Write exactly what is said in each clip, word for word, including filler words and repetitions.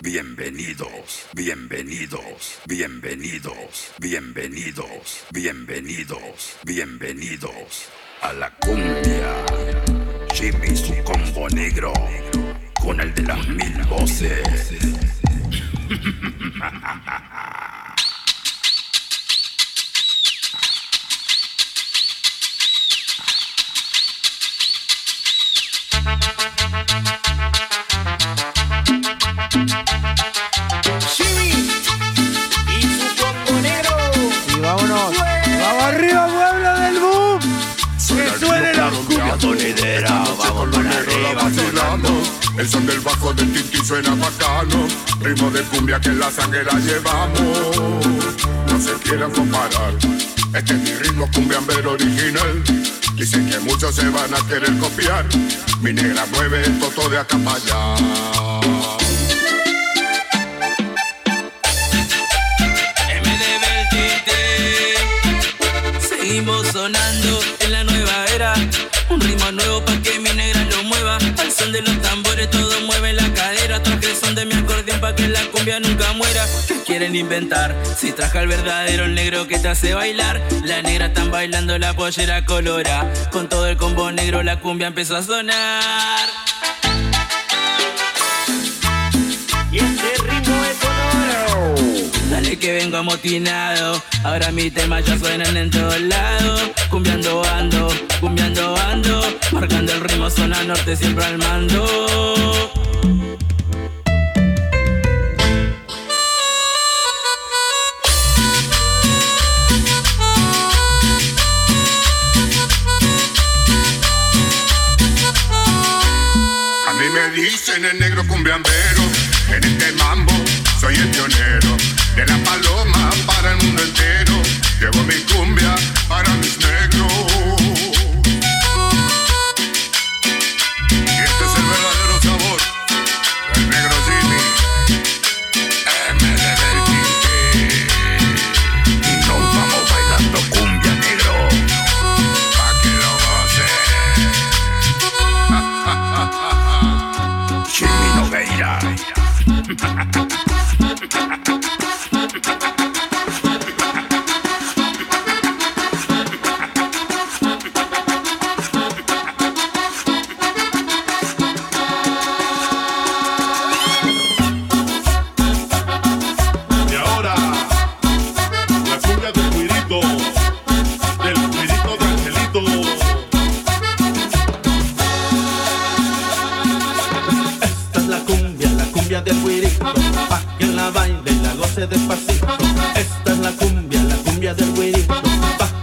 Bienvenidos, bienvenidos, bienvenidos, bienvenidos, bienvenidos, bienvenidos, bienvenidos a la cumbia. Chipi su combo negro, con el de las mil voces. Chibi y su combo negro. Y vámonos. Vamos arriba, pueblo del boom. Que suene la cumbia sonidera. Vamos para arriba sonando. El son del bajo del tinti suena bacano. Ritmo de cumbia que en la sangre la llevamos. No se quieran comparar. Este es mi ritmo cumbiambero original. Dicen que muchos se van a querer copiar. Mi negra mueve el toto de acá para allá. Seguimos sonando en la nueva era. Un ritmo nuevo pa' que mi negra lo mueva. Al son de los tambores todo mueve la cadera. Traje el son de mi acordeón pa' que la cumbia nunca muera. ¿Qué quieren inventar? Si traje al verdadero, el negro que te hace bailar. La negra están bailando la pollera colora. Con todo el combo negro la cumbia empezó a sonar. Y este ritmo es sonoro. Dale que vengo amotinado. Ahora mis temas ya suenan en todos lados. Cumbiando ando, cumbiando ando. Marcando el ritmo, zona norte siempre al mando. A mí me dicen el negro cumbiambero. En este mambo soy el pionero. De la paloma para el mundo entero, llevo mi cumbia para mis negros. Y este es el verdadero sabor, el negro Chibi, M D B T. Y nos vamos bailando cumbia negro, pa' que lo goce. Chibi Nogueira. Del güirito, pa'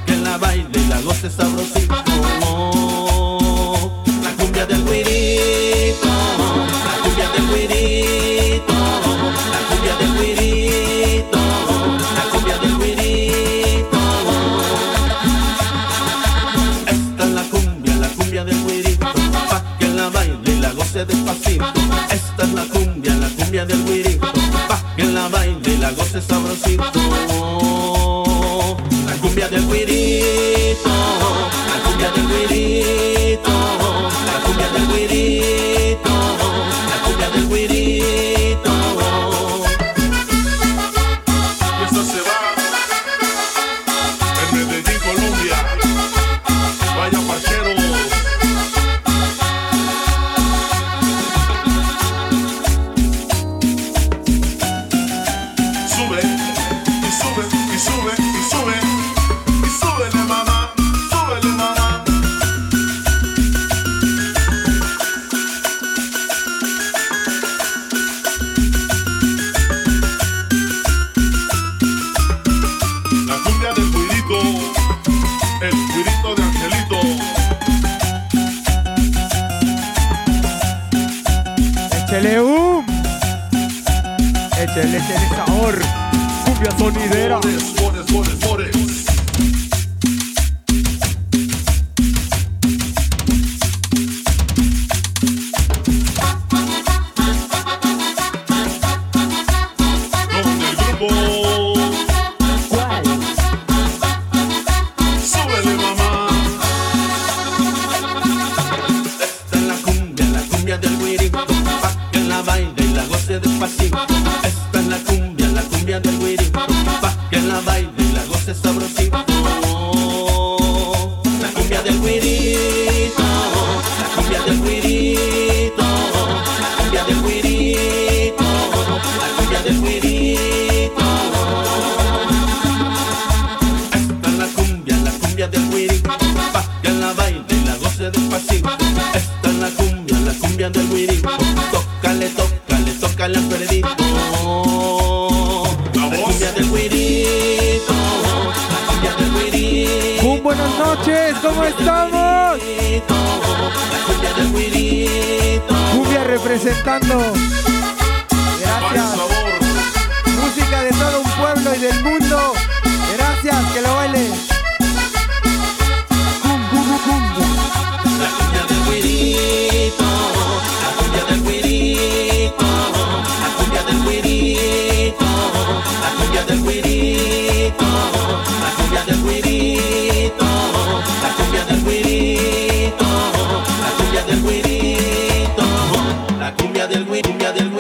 que la baile. la goce despacito. Esta es la cumbia, la cumbia del güirito, pa' que la baile y la goce sabrosito. La cumbia del güirito, la cumbia del güirito, la cumbia del güirito, la cumbia del güirito. Esta es la cumbia, la cumbia del güirito, pa' que la baile y la goce despacito. Esta es la cumbia, la cumbia del güirito. Tócale, tócale, tócale al perrito. La cumbia del güirito, la cumbia del güirito. Muy buenas noches, ¿cómo estamos? La cumbia del güirito. Cumbia representando. Gracias. Música de todo un pueblo y del mundo. Gracias, que lo bailes. Cum, cum, cum. La cumbia del güirito, la cumbia del güirito. La cumbia del güirito, la cumbia del güirito, la cumbia del güirito, la cumbia del güirito, la cumbia del güirito, la cumbia del güirito.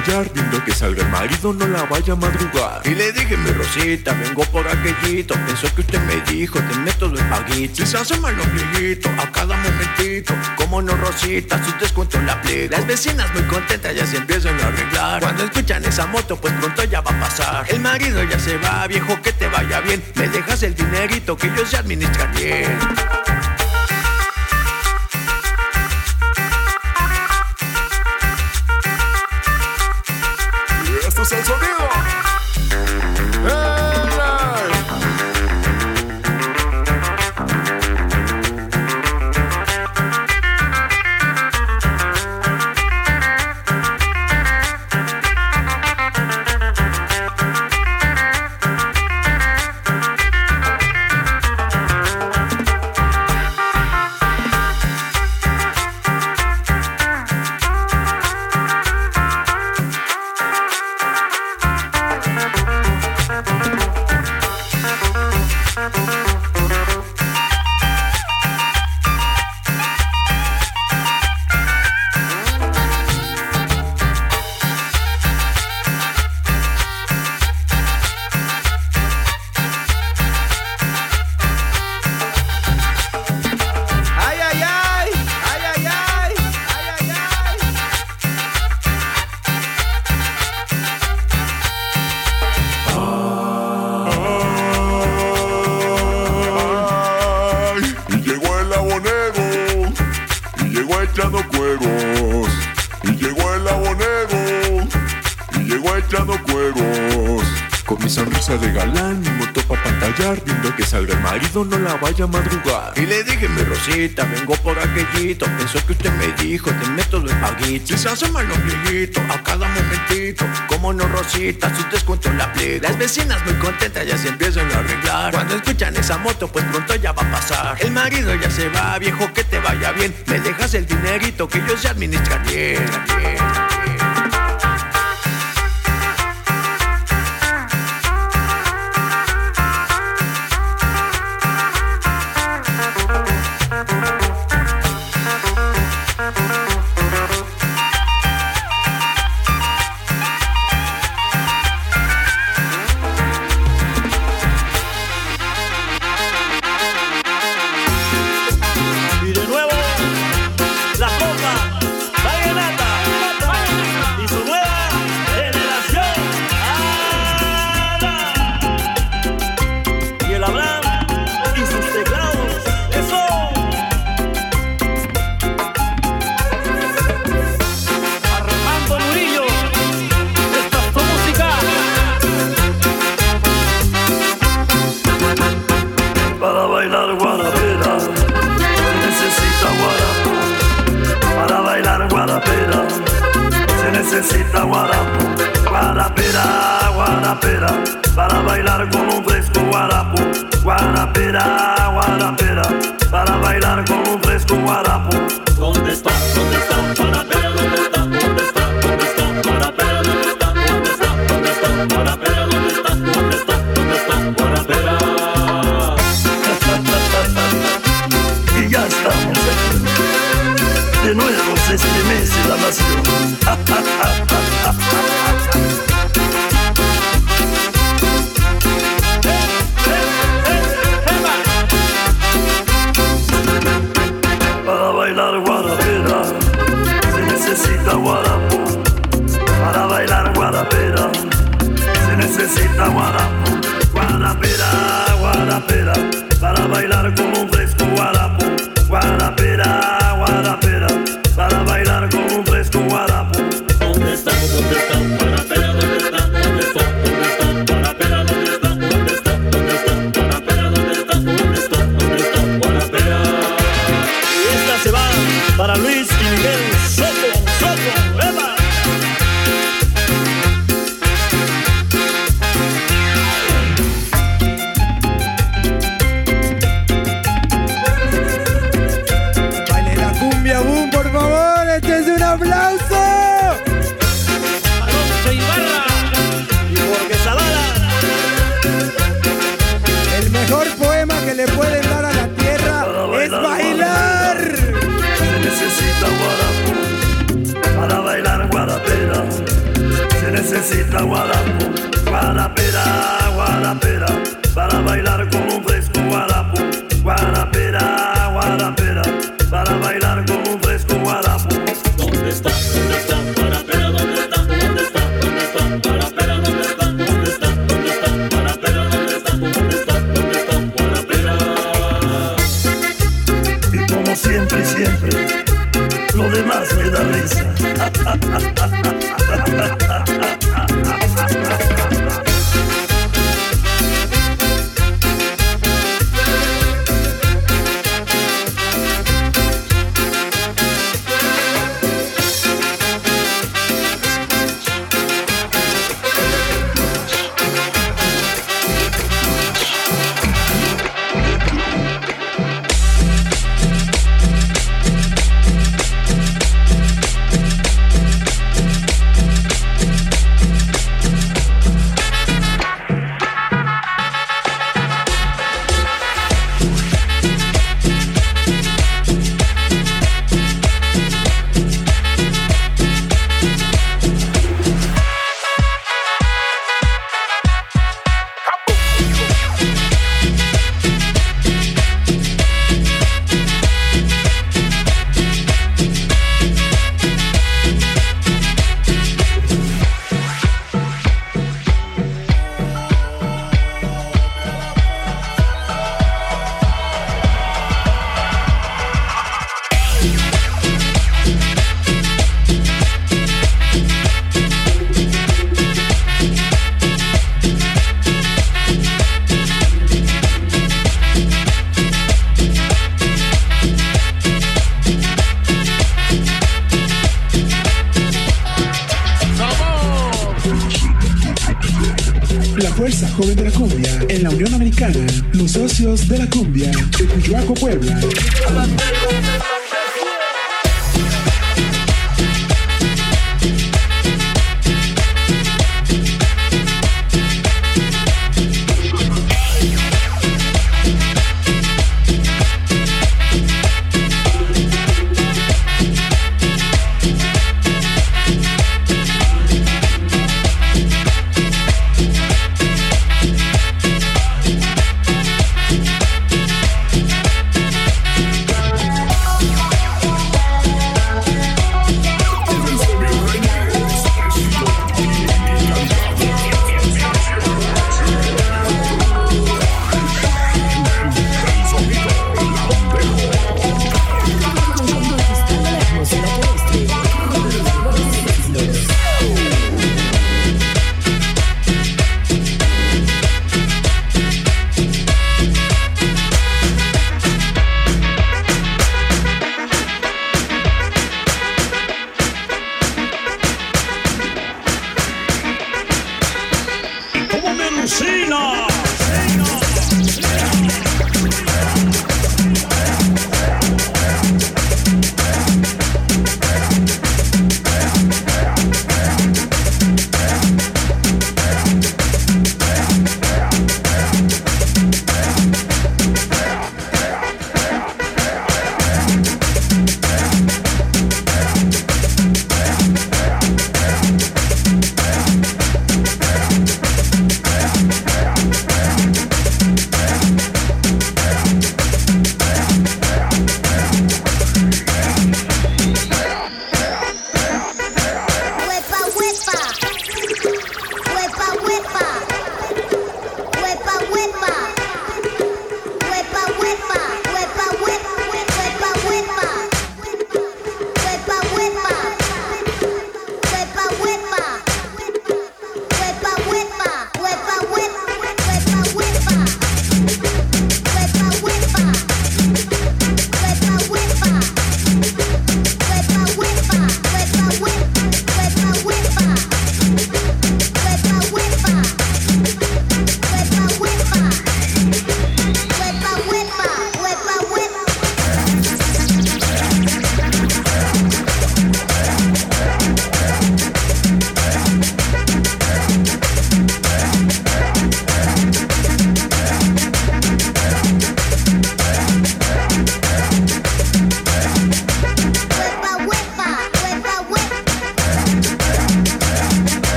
vaya ardiendo, que salga el marido, no la vaya a madrugar. Y le dije, mi Rosita, vengo por aquellito, pensó que usted me dijo, tenme todo el paguito. Se hace mal ombliguito a cada momentito, como no, Rosita, su descuento la aplico. Las vecinas muy contentas ya se empiezan a arreglar, cuando escuchan esa moto, pues pronto ya va a pasar. El marido ya se va, viejo, que te vaya bien, me dejas el dinerito que yo sé administrar bien. ¡Es el sonido! No la vaya a madrugar. Y le dije, mi Rosita, vengo por aquellito, pensó que usted me dijo, tenme todo el paguito. Se hace mal ombliguito a cada momentito, como no, Rosita, su descuento la aplico. Las vecinas muy contentas ya se empiezan a arreglar, cuando escuchan esa moto, pues pronto ya va a pasar. El marido ya se va, viejo, que te vaya bien, me dejas el dinerito que yo sé administrar bien. fiesta guarapo, guarapera, guarapera, para bailar con un fresco guarapo, guarapera, guarapera, para bailar con un fresco guarapo. ¿Dónde está? ¿Dónde está? Guarapera, ¿dónde está? ¿Dónde está? ¿Dónde está? Guarapera, ¿dónde está? ¿Dónde está? ¿Dónde está? Guarapera, ¿dónde está? ¿Dónde está? ¿Dónde está? Guarapera. Y como siempre, siempre, lo demás me da risa. De la cumbia de Cuyoaco, Puebla.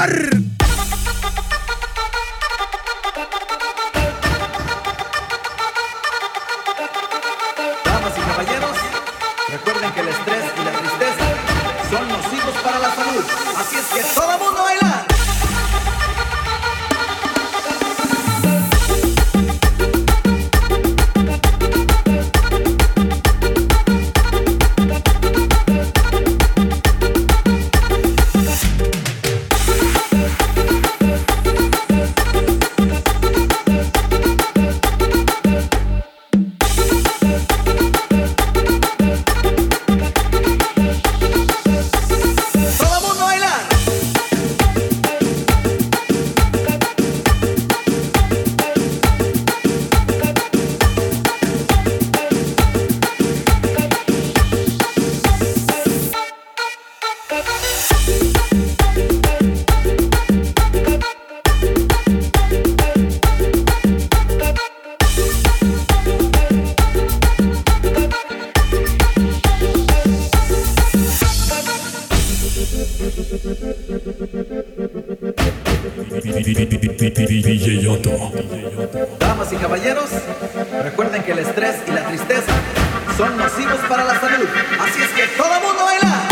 volar. Damas y caballeros, recuerden que el estrés y la tristeza son nocivos para la salud. Así es que todo mundo baila. Damas y caballeros, recuerden que el estrés y la tristeza son nocivos para la salud. Así es que todo el mundo baila.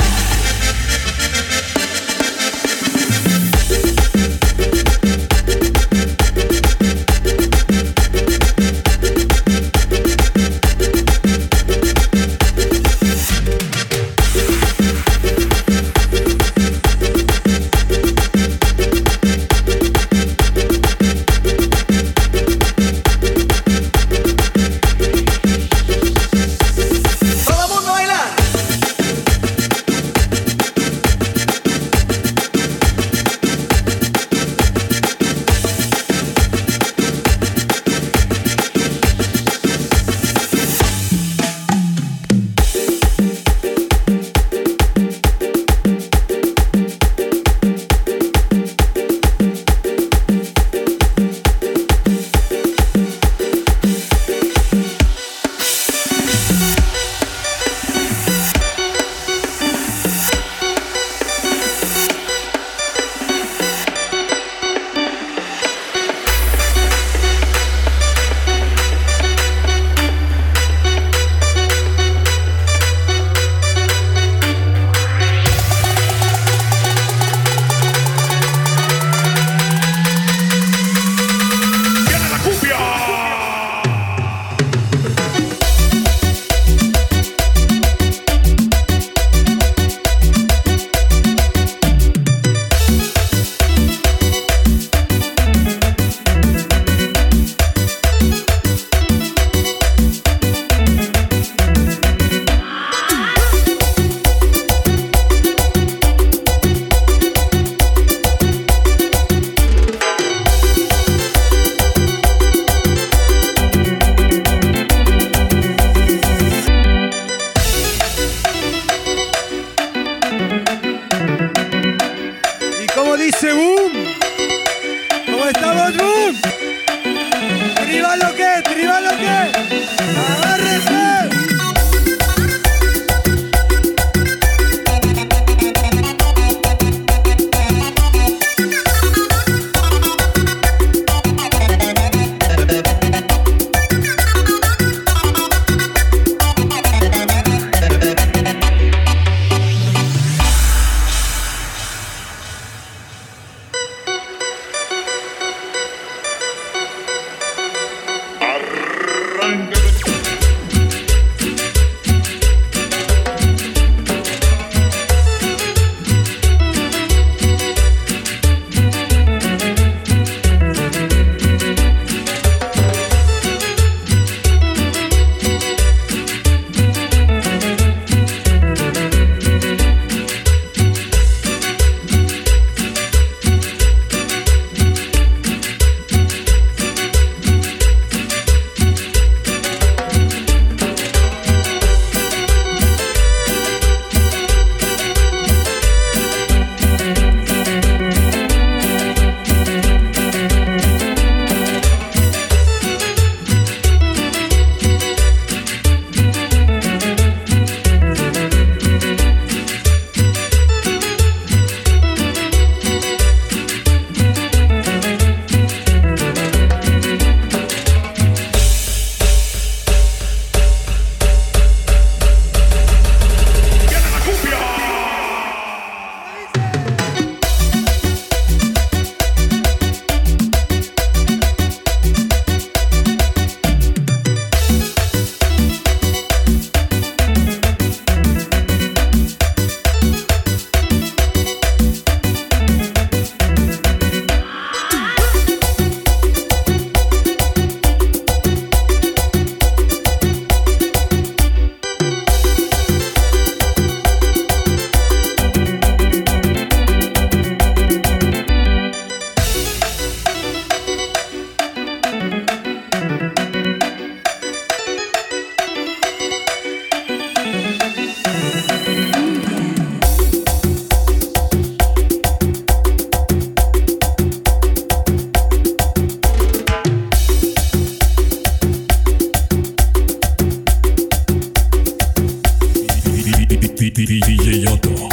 D J Yoto.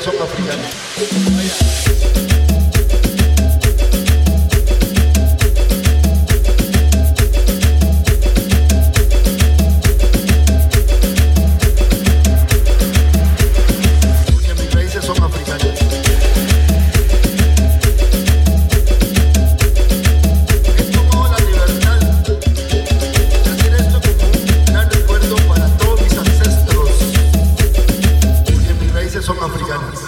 Son africanos. son africanos.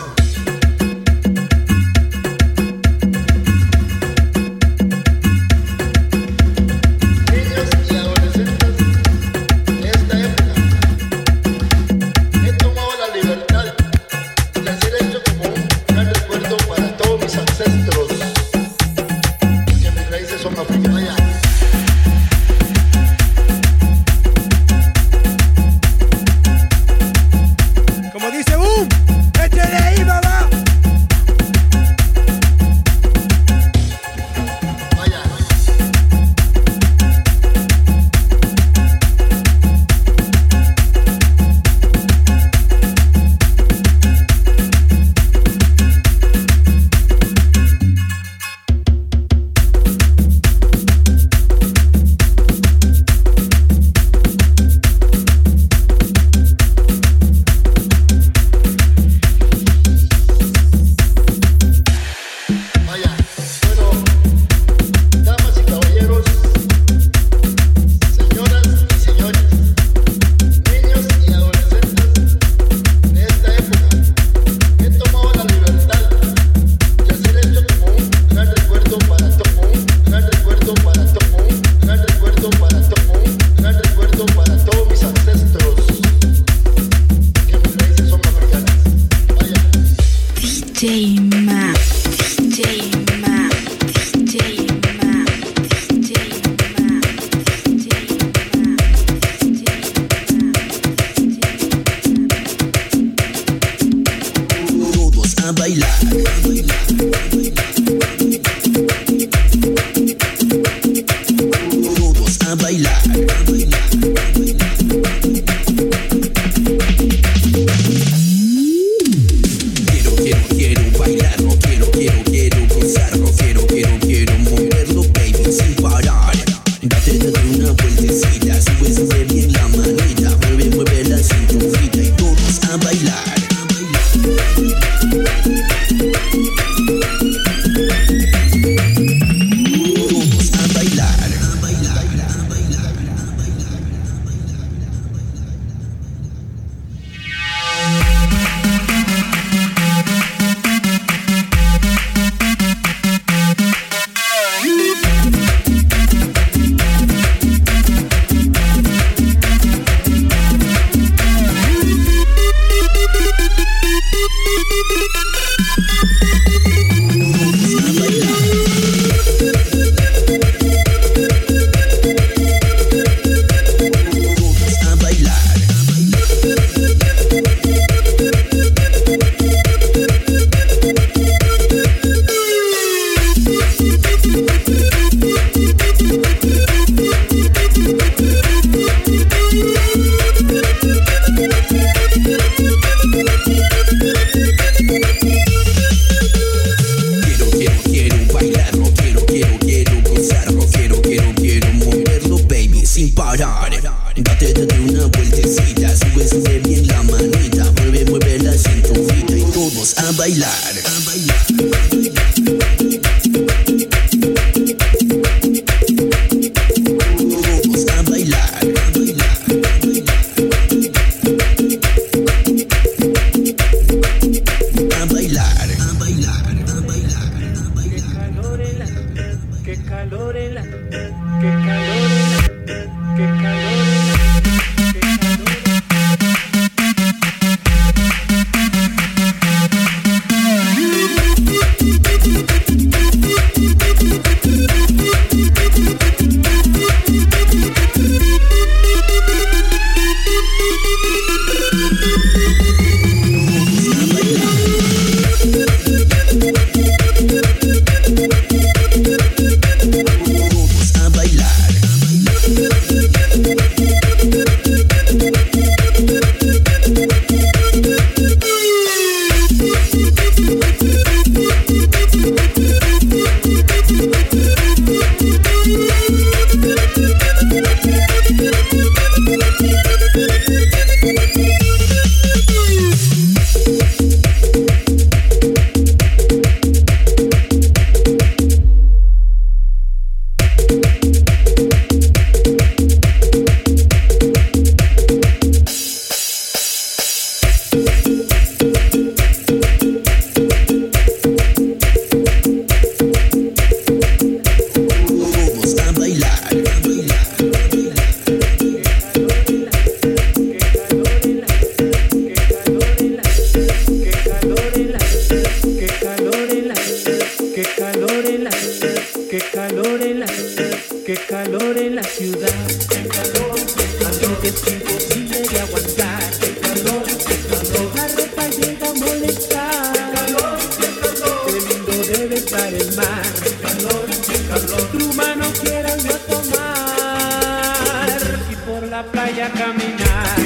calor en la ciudad, el calor, el calor, que es imposible de aguantar, el calor, el calor, la ropa llega a molestar, el calor, el calor, qué lindo debe estar el mar, el calor, el calor, tu mano quieran yo tomar, y por la playa caminar,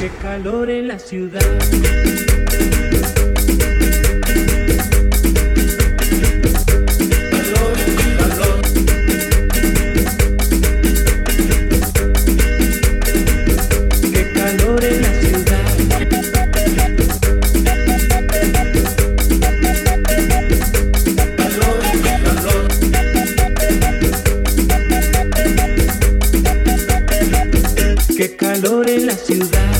qué calor en la ciudad. Qué calor en la ciudad.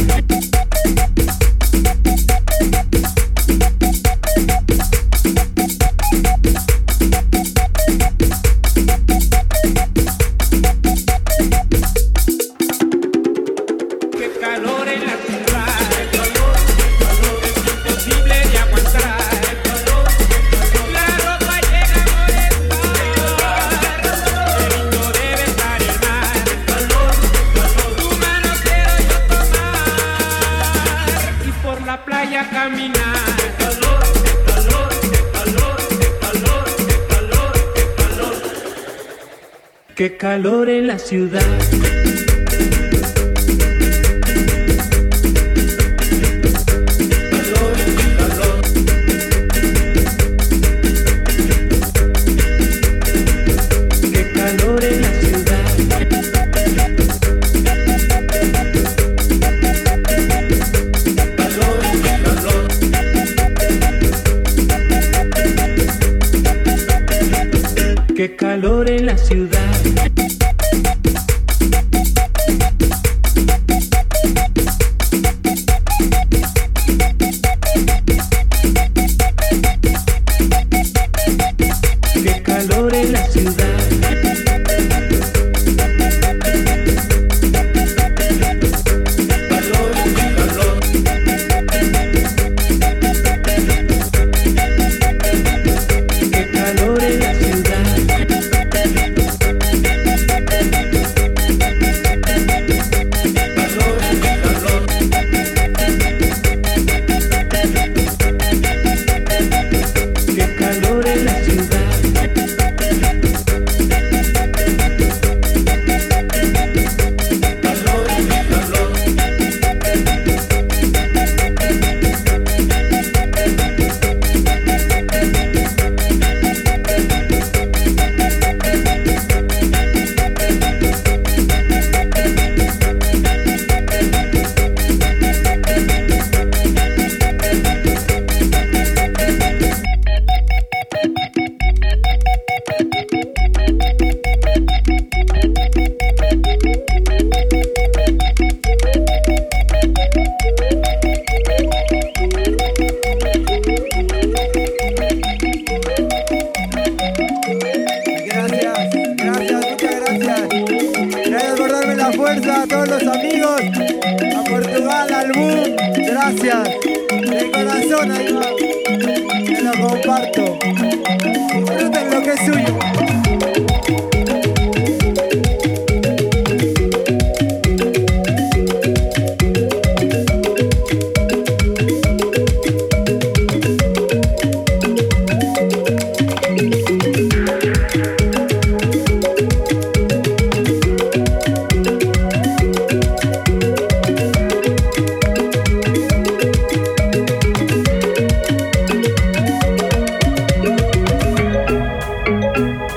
Calor, calor. Qué calor en la ciudad. Calor, calor. Qué calor en la ciudad.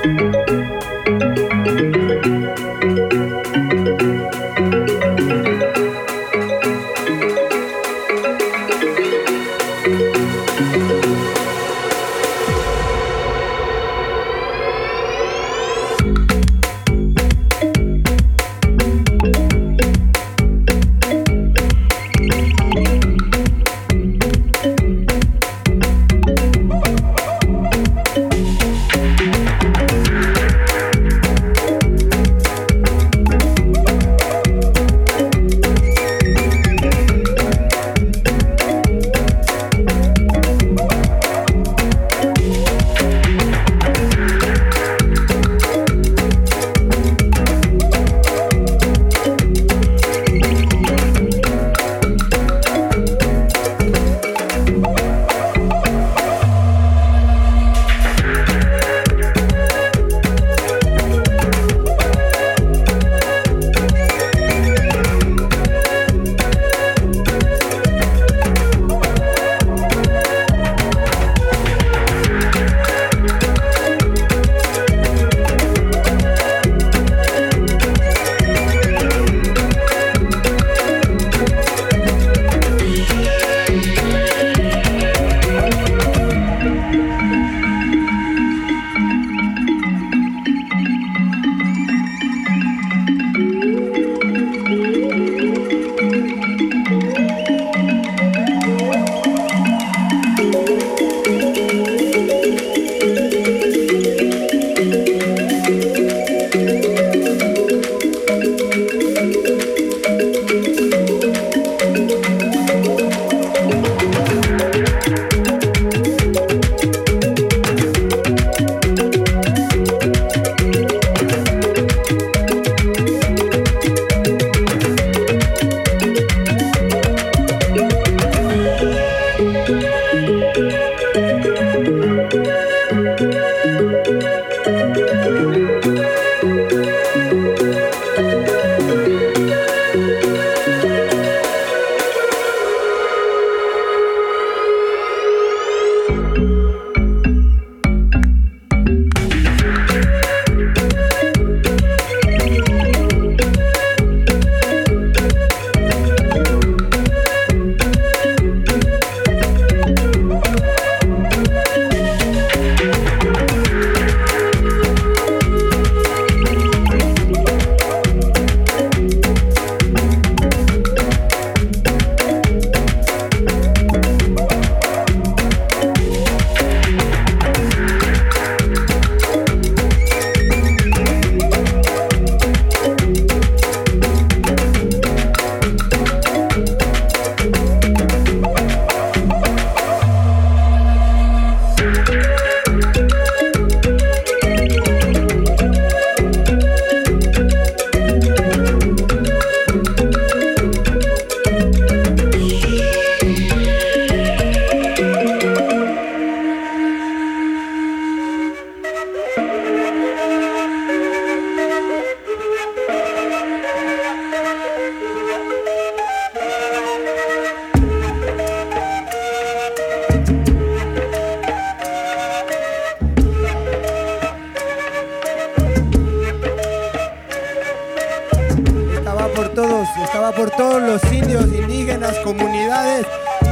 Thank you.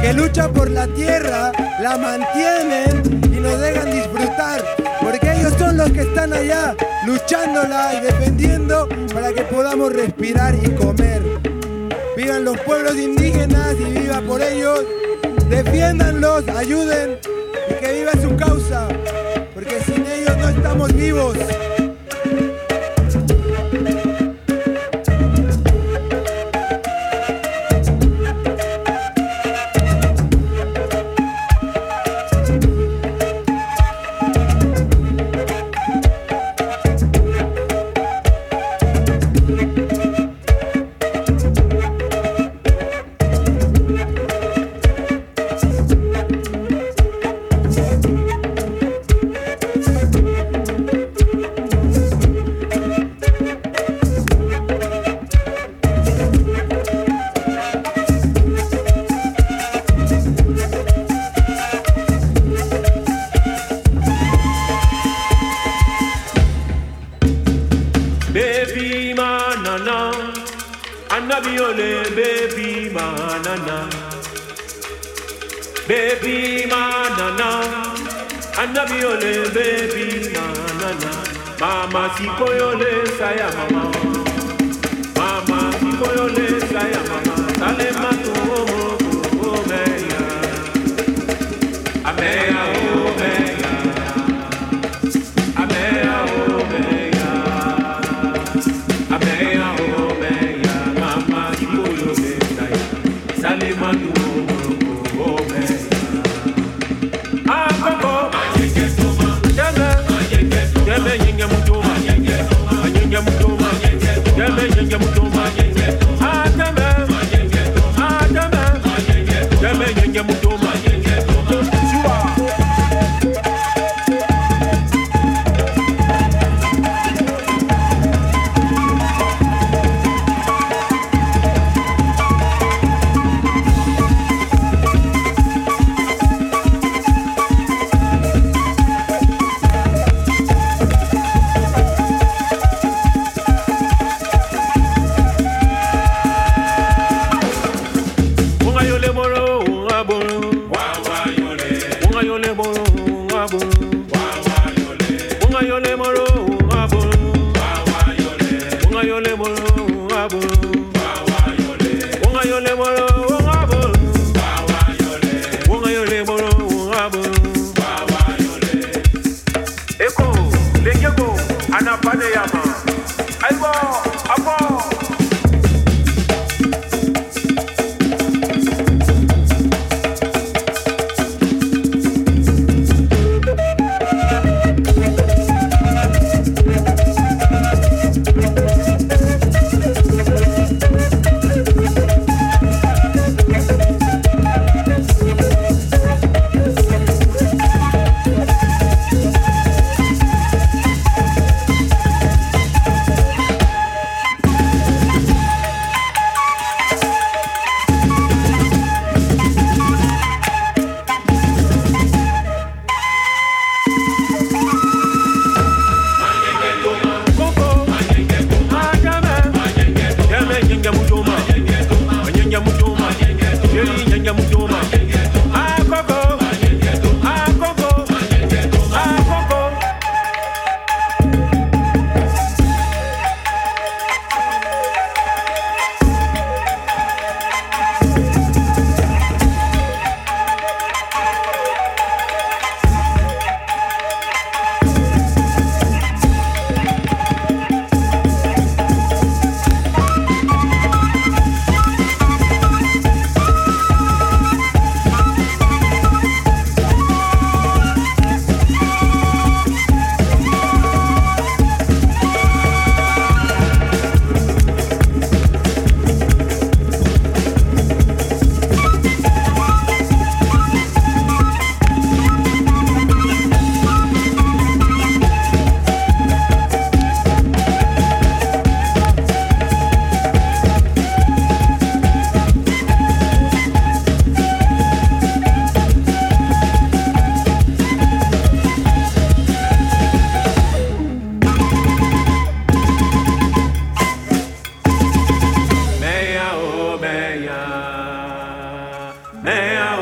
que lucha por la tierra, la mantienen y nos dejan disfrutar, porque ellos son los que están allá, luchándola y defendiendo para que podamos respirar y comer. Vivan los pueblos indígenas y viva por ellos, defiéndanlos, ayuden y que viva su causa, porque sin ellos no estamos vivos. Now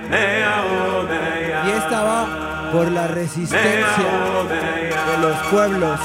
Y esta va por la resistencia de los pueblos.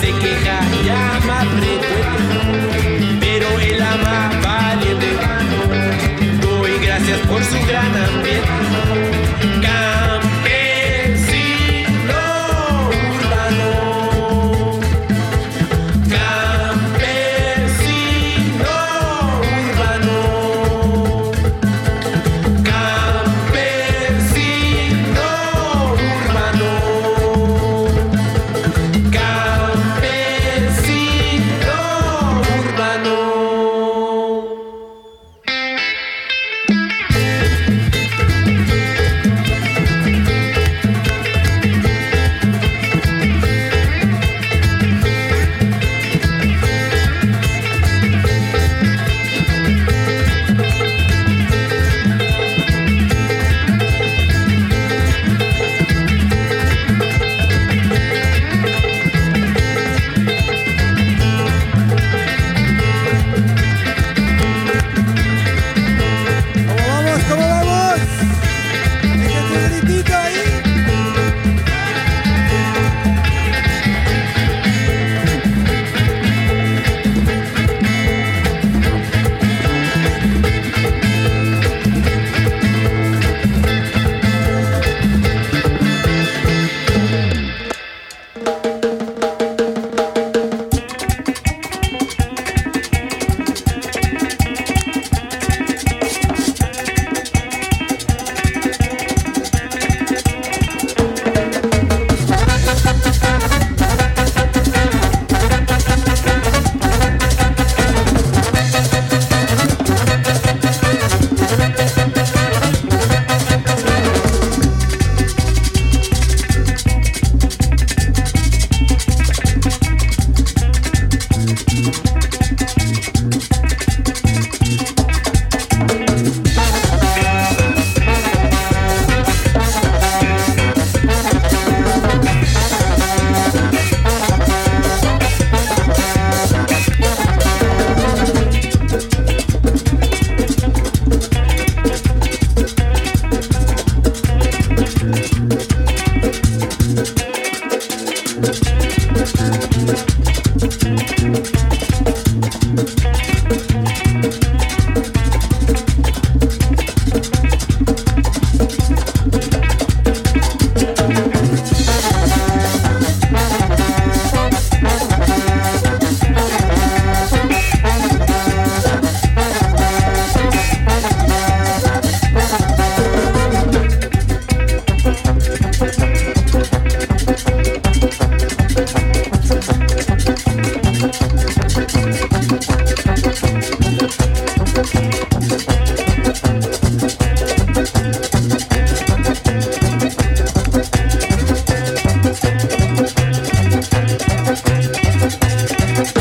Se queja, llama, frecuente. Bye.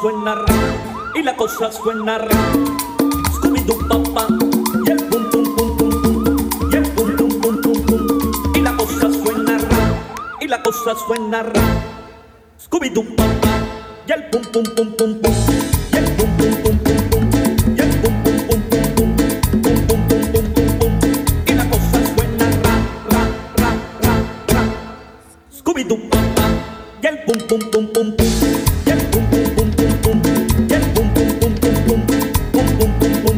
Suena y la cosa suena rara. Scooby Doo papá, y el pum pum pum pum pum, y el pum pum pum pum pum, y la cosa suena rara, y la cosa suena rara. Scooby Doo papá, y el pum pum pum pum pum, y el pum pum pum pum pum, y el pum pum pum pum pum, pum pum pum pum pum, y la cosa suena rara, rara, rara, rara, rara. Scooby Doo papá, y el pum pum pum pum pum. Pum pum pum pum pum, pum pum pum pum pum, pum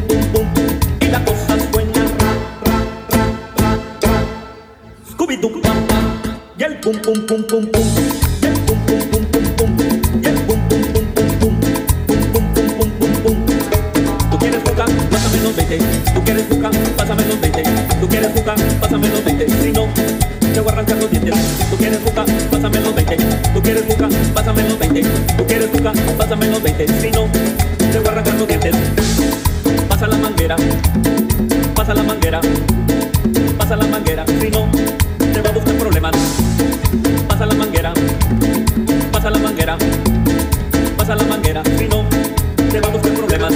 pum pum pum pum, pum pasan menos veinte. Si no, te voy a arrancar los dientes. Pasa la manguera, pasa la manguera, pasa la manguera. Si no, te va a buscar problemas. Pasa la manguera, pasa la manguera, pasa la manguera. Si no, te va a buscar problemas.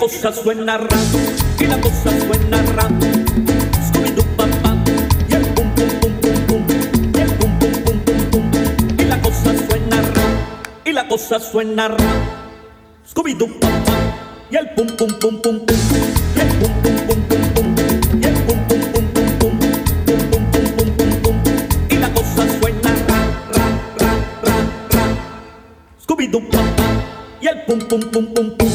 Cosa suena raro, y la cosa suena raro. Scooby Doo papá, y el pum pum pum pum pum, y el pum pum pum pum pum, y la cosa suena raro, y la cosa suena raro. Scooby Doo papá, y el pum pum pum pum pum, y el pum pum pum pum pum, y el pum pum pum pum pum, pum pum pum pum pum pum, y la cosa suena raro, raro, raro, raro, raro. Scooby Doo papá, y el pum pum pum pum pum.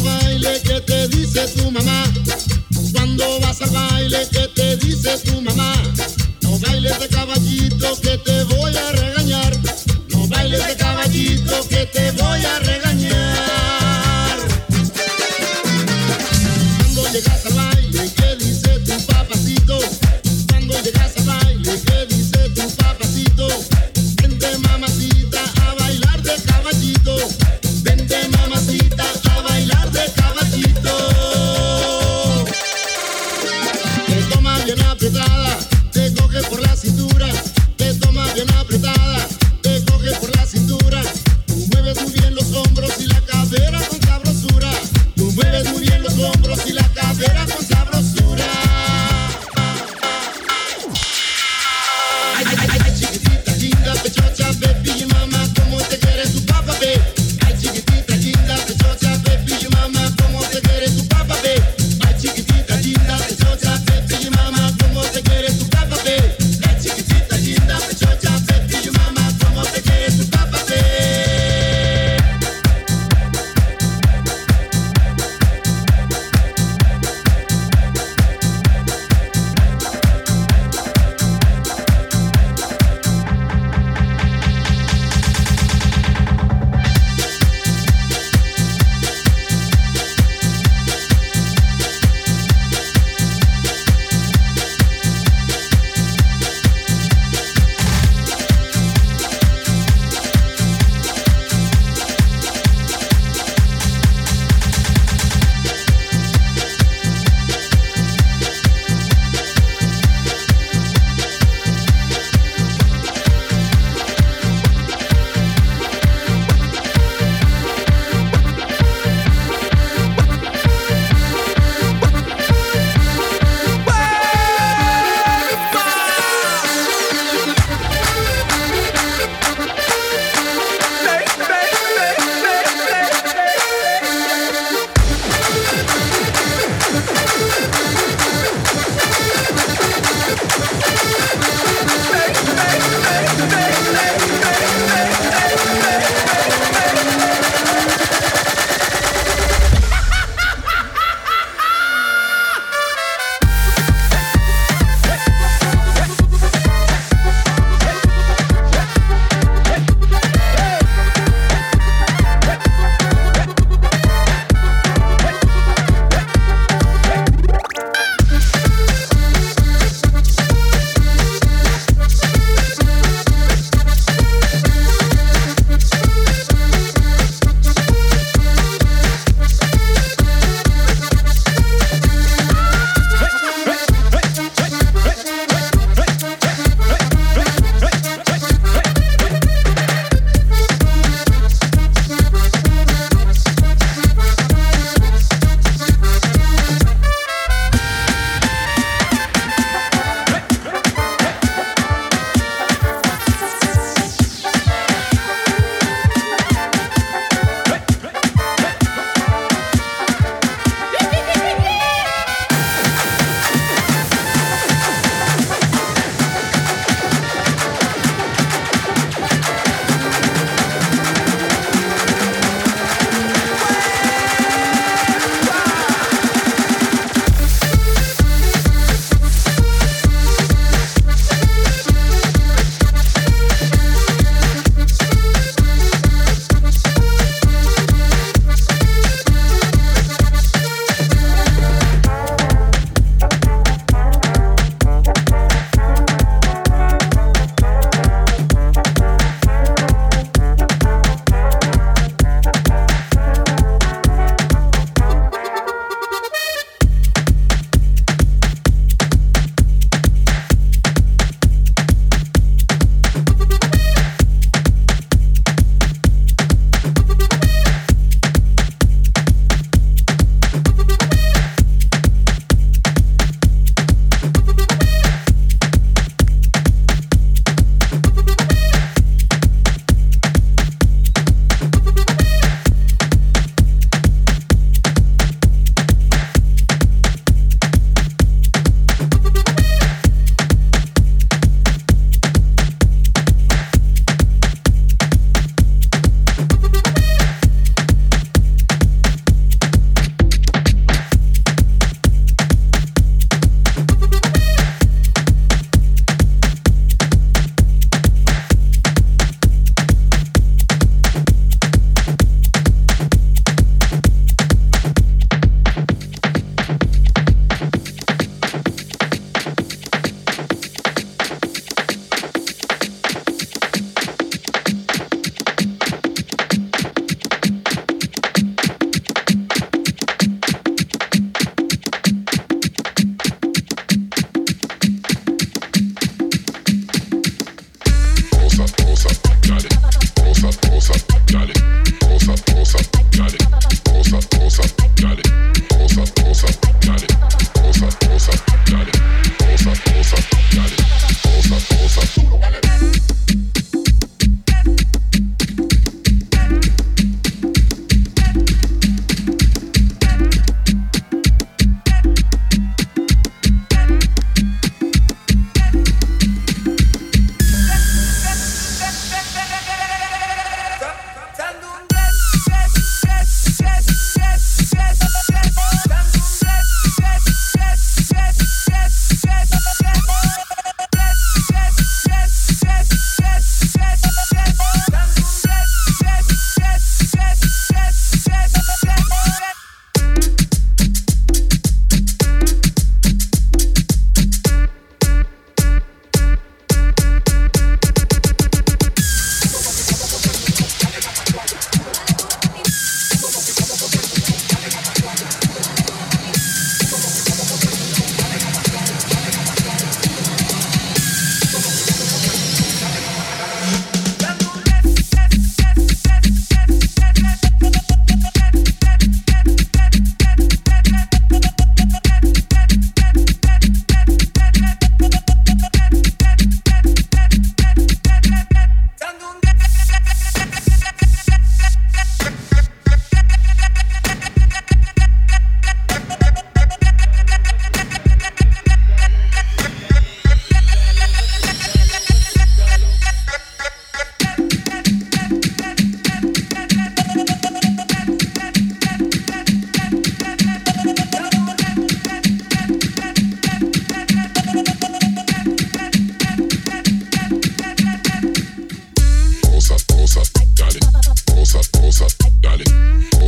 al baile? ¿Qué te dice tu mamá? Cuando vas al baile, ¿qué te dice tu mamá? No bailes de caballito que te voy a regañar. No bailes de caballito que te voy a regañar. Cuando llegas al baile, ¿qué dice tu papacito? Cuando llegas al baile, ¿qué dice tu papacito? Vente mamacita a bailar de caballito. Vente mamacita a bailar de caballito. Te toma bien apretada, te coge por la cintura. Te toma bien apretada, te coge por la cintura. Tú mueves muy bien los hombros.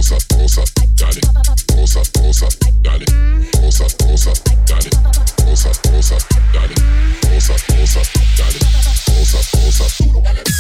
bolsa, bolsa, dale, bolsa, bolsa, dale, bolsa, bolsa, dale, bolsa, bolsa, dale, bolsa, bolsa, dale, bolsa, bolsa, dale.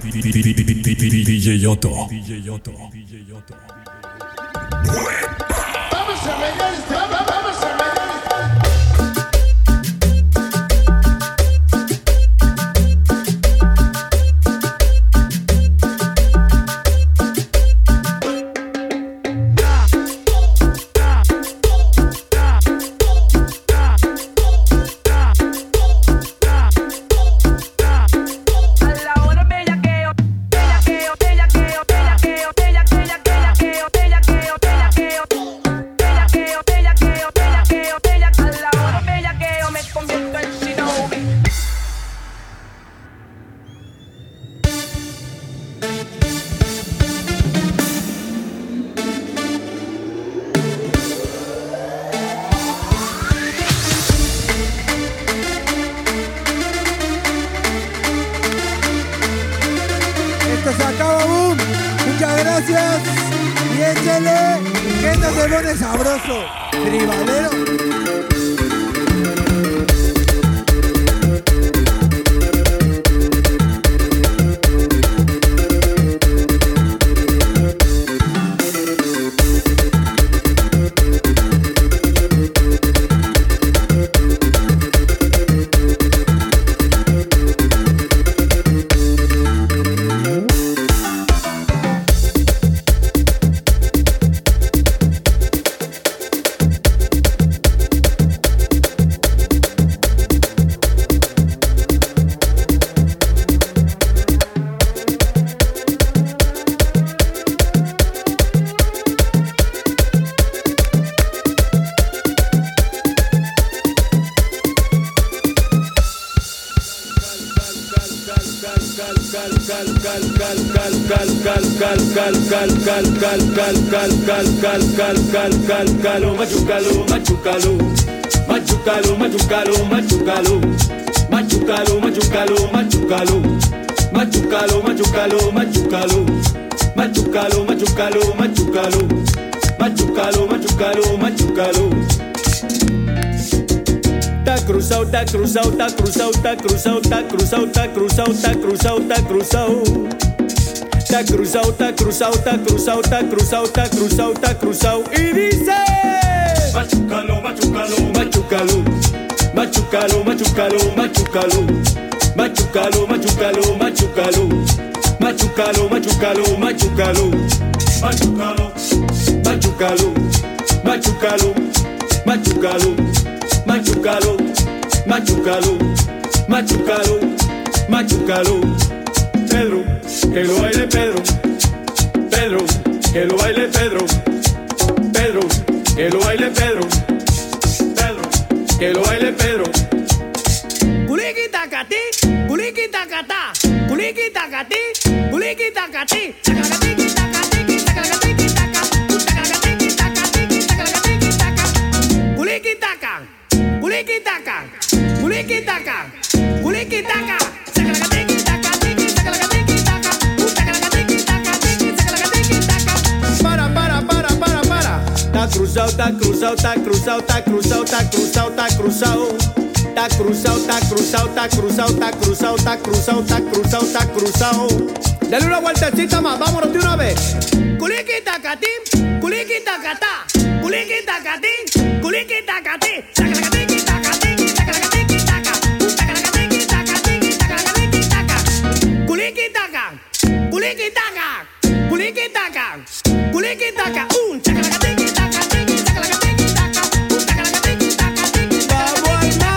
D J Yoto. D J Yoto. D J Yoto. Vamos a bailar, vamos a bailar. Cruzado, está cruzado, está cruzado, está cruzado, está cruzado, está cruzado, está cruzado. Está cruzado, está cruzado, está cruzado, está cruzado, está cruzado, está cruzado. Y dice: Machucalo, machucalo, machucalo. Machucalo, machucalo, machucalo. Machucalo, machucalo, machucalo. Machucalo, machucalo, machucalo. Machucalo, machucalo, machucalo. Machucalo, machucalo. Machucalo, machucalo, machucalo. Pedro, que lo baile Pedro. Pedro, que lo baile Pedro. Pedro, que lo baile Pedro. Pedro, que lo baile Pedro. Buliki tacati, buliki tacata, buliki tacati, buliki tacati, tacati. Taka, Kuliki Taka, Sakalakatiki Taka, Tiki, Sakalakatiki Taka, Sakalakatiki Taka, Tiki, Sakalakatiki Taka. Para, para, para, para, para. Está cruzado, está cruzado, está cruzado, está cruzado, está cruzado, está cruzado. Está cruzado, está cruzado, está cruzado, está cruzado, está cruzado, está cruzado, está cruzado. Dale una vueltecita más, vámonos de una vez. Kuliki Taka, Tim, Kuliki Taka, Ta, Kuliki Taka, Tim, Kuliki Taka, Tim, Sakalakatiki Taka, Tiki, Sakalakatiki. Puliki taka, puliki taka, puliki taka, un chakalaka tiki taka, tiki chakalaka tiki taka, un chakalaka tiki taka, tiki taka. Vamos al mambo.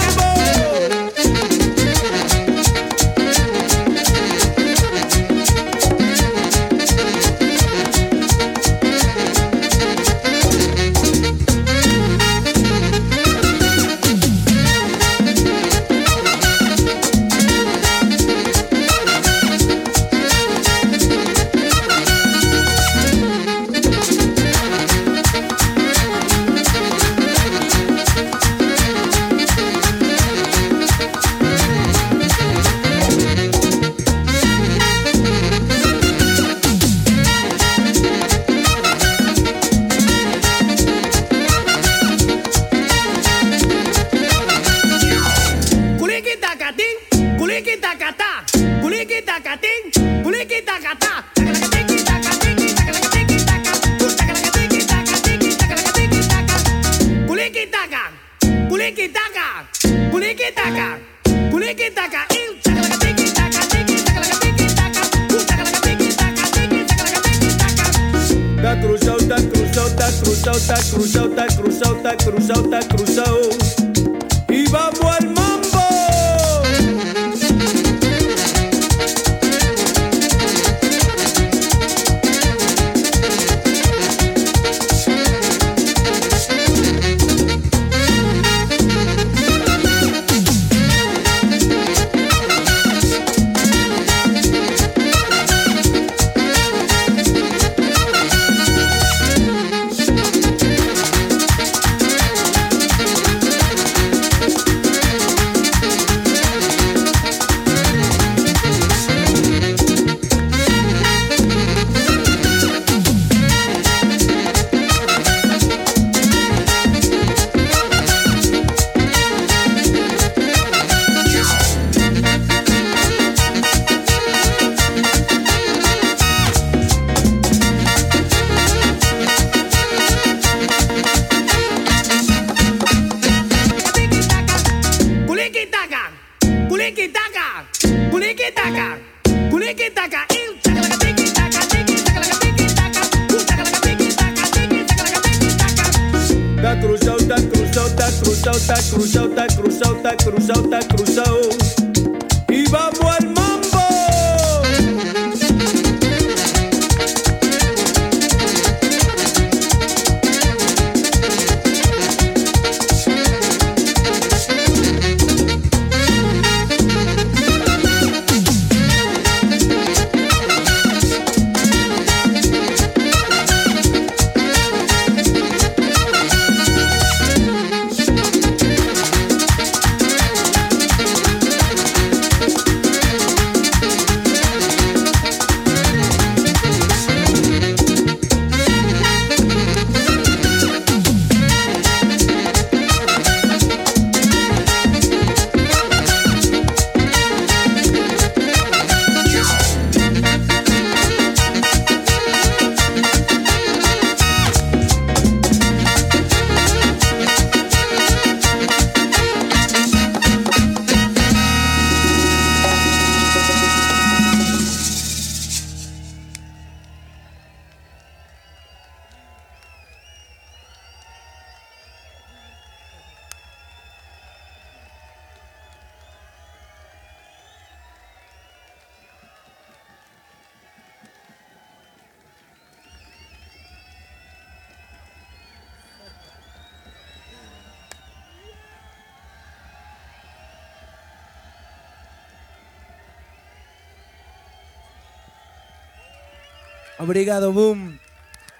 Obrigado, Boom,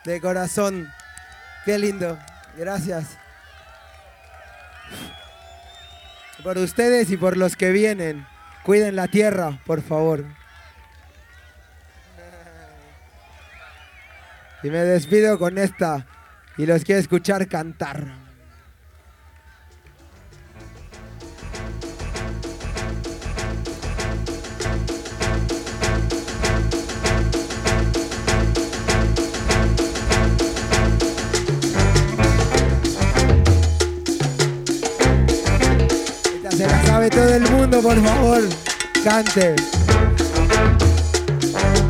de corazón. Qué lindo. Gracias. Por ustedes y por los que vienen. Cuiden la tierra, por favor. Y me despido con esta. Y los quiero escuchar cantar. Todo el mundo, por favor, cante.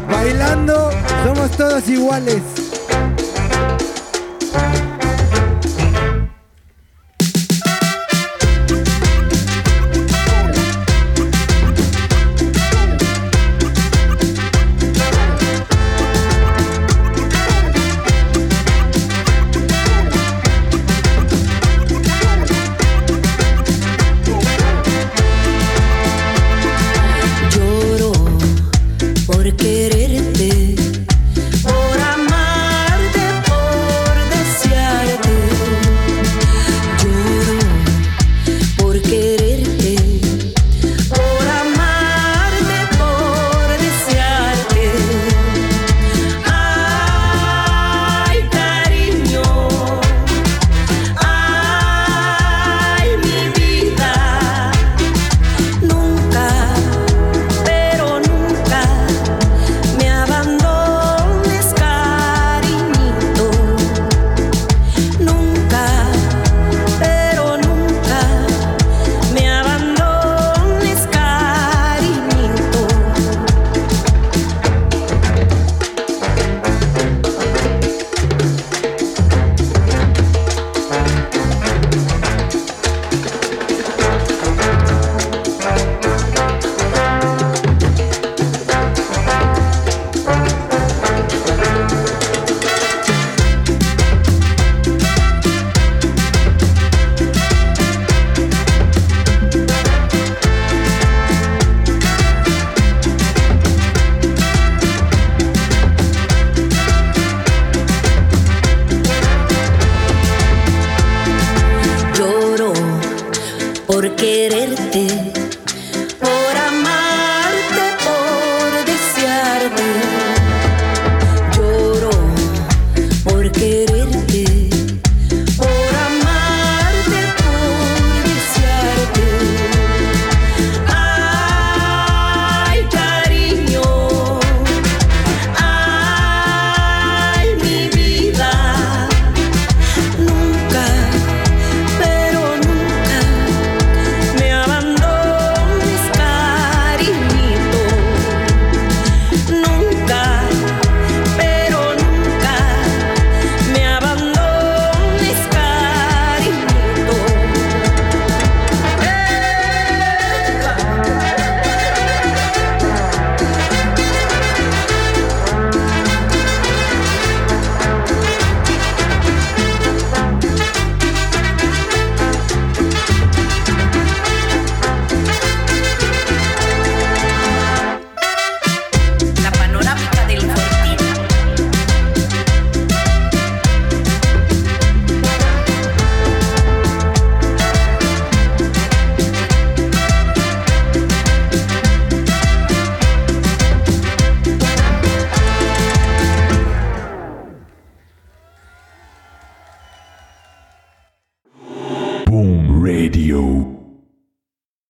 Bailando, somos todos iguales. quererte, por amarte, por desearte. Lloro por quererte, por amarte, por desearte. Ay, cariño, ay, mi vida. Nunca, pero nunca me abandones, cariñito. Nunca, pero nunca me abandones, cariñito. La panorámica del fortín. Boom Radio.